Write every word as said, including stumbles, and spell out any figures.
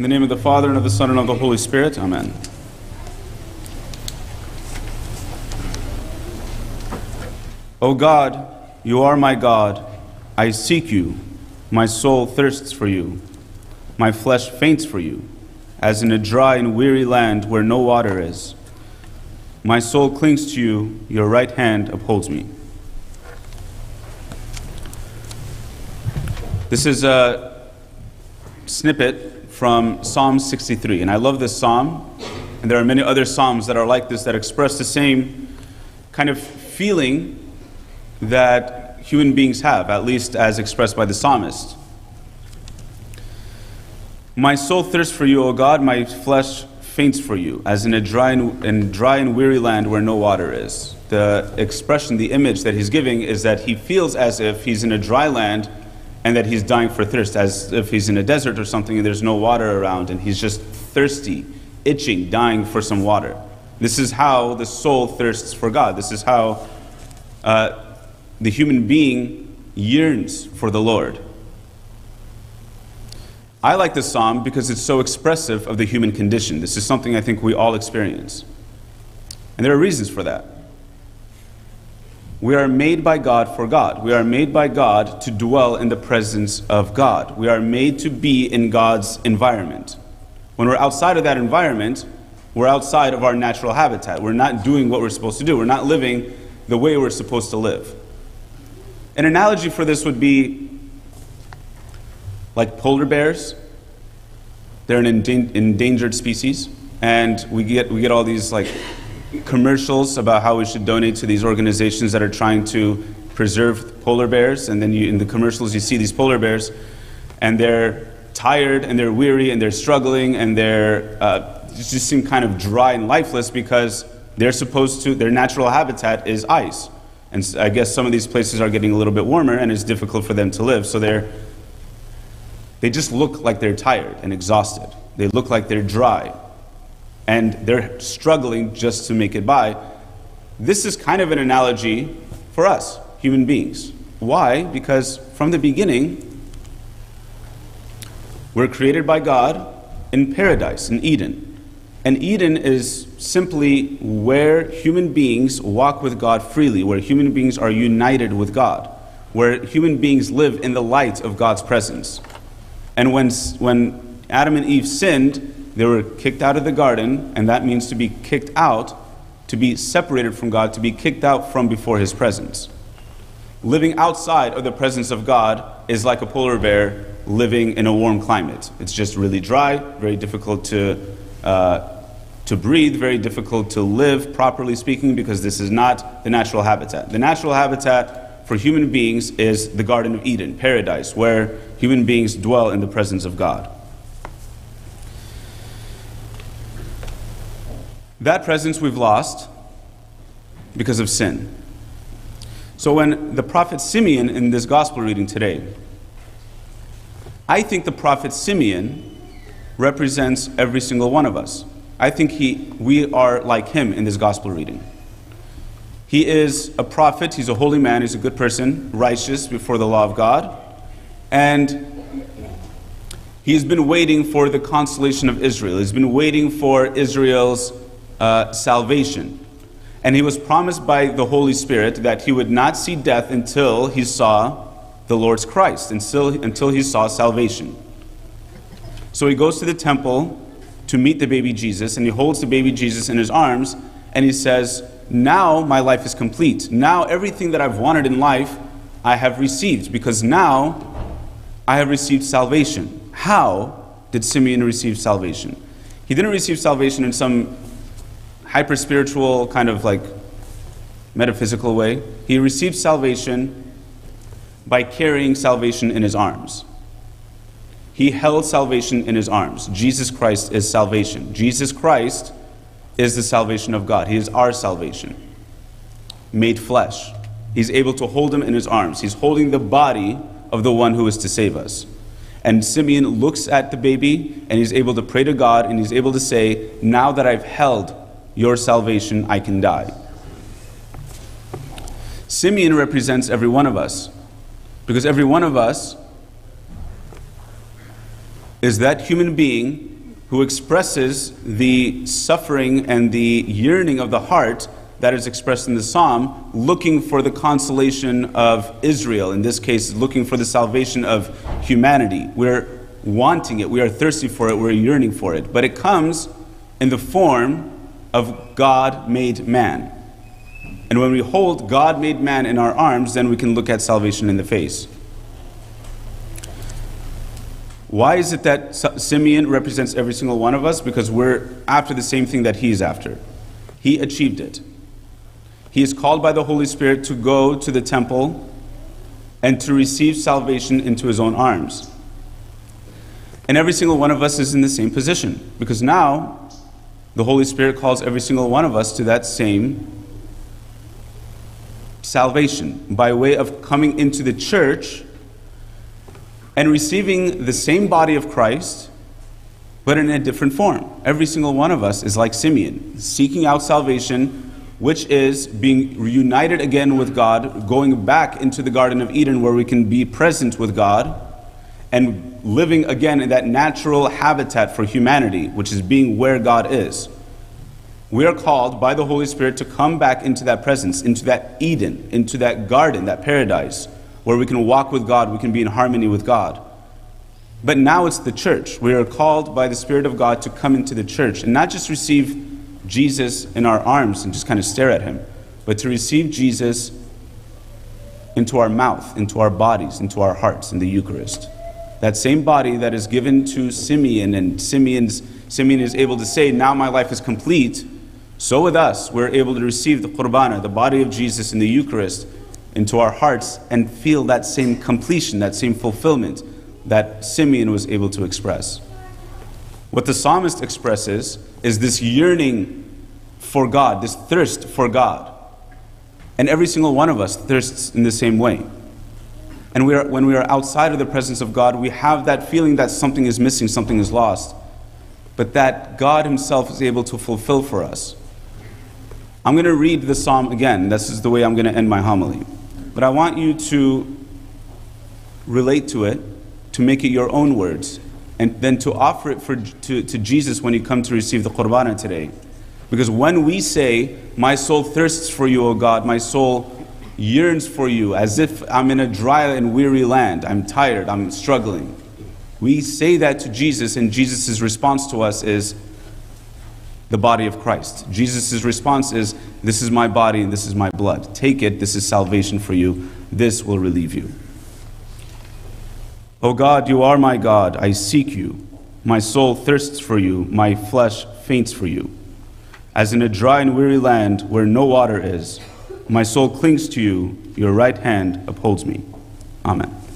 In the name of the Father, and of the Son, and of the Holy Spirit. Amen. O God, you are my God. I seek you. My soul thirsts for you. My flesh faints for you, as in a dry and weary land where no water is. My soul clings to you. Your right hand upholds me. This is a snippet from Psalm sixty-three, and I love this psalm, and there are many other psalms that are like this that express the same kind of feeling that human beings have, at least as expressed by the psalmist. My soul thirsts for you, O God, my flesh faints for you, as in a dry and, and dry and weary land where no water is. The expression, the image that he's giving is that he feels as if he's in a dry land and that he's dying for thirst, as if he's in a desert or something and there's no water around, and he's just thirsty, itching, dying for some water. This is how the soul thirsts for God. This is how uh, the human being yearns for the Lord. I like this psalm because it's so expressive of the human condition. This is something I think we all experience. And there are reasons for that. We are made by God for God. We are made by God to dwell in the presence of God. We are made to be in God's environment. When we're outside of that environment, we're outside of our natural habitat. We're not doing what we're supposed to do. We're not living the way we're supposed to live. An analogy for this would be like polar bears. They're an endangered species, and we get we get all these like commercials about how we should donate to these organizations that are trying to preserve polar bears. And then you, in the commercials, you see these polar bears, and they're tired and they're weary and they're struggling and they're uh, just seem kind of dry and lifeless because they're supposed to their natural habitat is ice. And I guess some of these places are getting a little bit warmer and it's difficult for them to live, so they're They just look like they're tired and exhausted. They look like they're dry. And they're struggling just to make it by. This is kind of an analogy for us, human beings. Why? Because from the beginning, we're created by God in paradise, in Eden. And Eden is simply where human beings walk with God freely, where human beings are united with God, where human beings live in the light of God's presence. And when, when Adam and Eve sinned, they were kicked out of the garden, and that means to be kicked out, to be separated from God, to be kicked out from before His presence. Living outside of the presence of God is like a polar bear living in a warm climate. It's just really dry, very difficult to, uh, to breathe, very difficult to live, properly speaking, because this is not the natural habitat. The natural habitat for human beings is the Garden of Eden, paradise, where human beings dwell in the presence of God. That presence we've lost because of sin. So when the prophet Simeon in this gospel reading today, I think the prophet Simeon represents every single one of us. I think he, we are like him in this gospel reading. He is a prophet, he's a holy man, he's a good person, righteous before the law of God. And he's been waiting for the consolation of Israel. He's been waiting for Israel's uh, salvation. And he was promised by the Holy Spirit that he would not see death until he saw the Lord's Christ, until, until he saw salvation. So he goes to the temple to meet the baby Jesus, and he holds the baby Jesus in his arms, and he says, now my life is complete. Now everything that I've wanted in life, I have received, because now I have received salvation. How did Simeon receive salvation? He didn't receive salvation in some hyper-spiritual kind of like metaphysical way. He received salvation by carrying salvation in his arms. He held salvation in his arms. Jesus Christ is salvation. Jesus Christ is the salvation of God. He is our salvation, made flesh. He's able to hold him in his arms. He's holding the body of the one who is to save us. And Simeon looks at the baby, and he's able to pray to God, and he's able to say, now that I've held your salvation, I can die. Simeon represents every one of us, because every one of us is that human being who expresses the suffering and the yearning of the heart that is expressed in the psalm, looking for the consolation of Israel, in this case, looking for the salvation of humanity. We're wanting it, we are thirsty for it, we're yearning for it. But it comes in the form of God made man. And when we hold God made man in our arms, then we can look at salvation in the face. Why is it that Simeon represents every single one of us? Because we're after the same thing that he's after. He achieved it. He is called by the Holy Spirit to go to the temple and to receive salvation into his own arms. And every single one of us is in the same position, because now the Holy Spirit calls every single one of us to that same salvation by way of coming into the church and receiving the same body of Christ, but in a different form. Every single one of us is like Simeon, seeking out salvation, which is being reunited again with God, going back into the Garden of Eden where we can be present with God and living again in that natural habitat for humanity, which is being where God is. We are called by the Holy Spirit to come back into that presence, into that Eden, into that garden, that paradise, where we can walk with God, we can be in harmony with God. But now it's the church. We are called by the Spirit of God to come into the church and not just receive Jesus in our arms and just kind of stare at him, but to receive Jesus into our mouth, into our bodies, into our hearts in the Eucharist. That same body that is given to Simeon, and Simeon's, Simeon is able to say, now my life is complete. So with us, we're able to receive the Qurbana, the body of Jesus in the Eucharist, into our hearts and feel that same completion, that same fulfillment that Simeon was able to express. What the psalmist expresses is this yearning for God, this thirst for God. And every single one of us thirsts in the same way. And we are, when we are outside of the presence of God, we have that feeling that something is missing, something is lost, but that God himself is able to fulfill for us. I'm going to read the psalm again. This is the way I'm going to end my homily. But I want you to relate to it, to make it your own words, and then to offer it for, to, to Jesus when you come to receive the Qurbana today. Because when we say, my soul thirsts for you, O God, my soul yearns for you, as if I'm in a dry and weary land, I'm tired, I'm struggling. We say that to Jesus, and Jesus' response to us is the body of Christ. Jesus' response is, this is my body and this is my blood. Take it, this is salvation for you. This will relieve you. O God, you are my God, I seek you. My soul thirsts for you, my flesh faints for you. As in a dry and weary land where no water is, my soul clings to you, your right hand upholds me. Amen.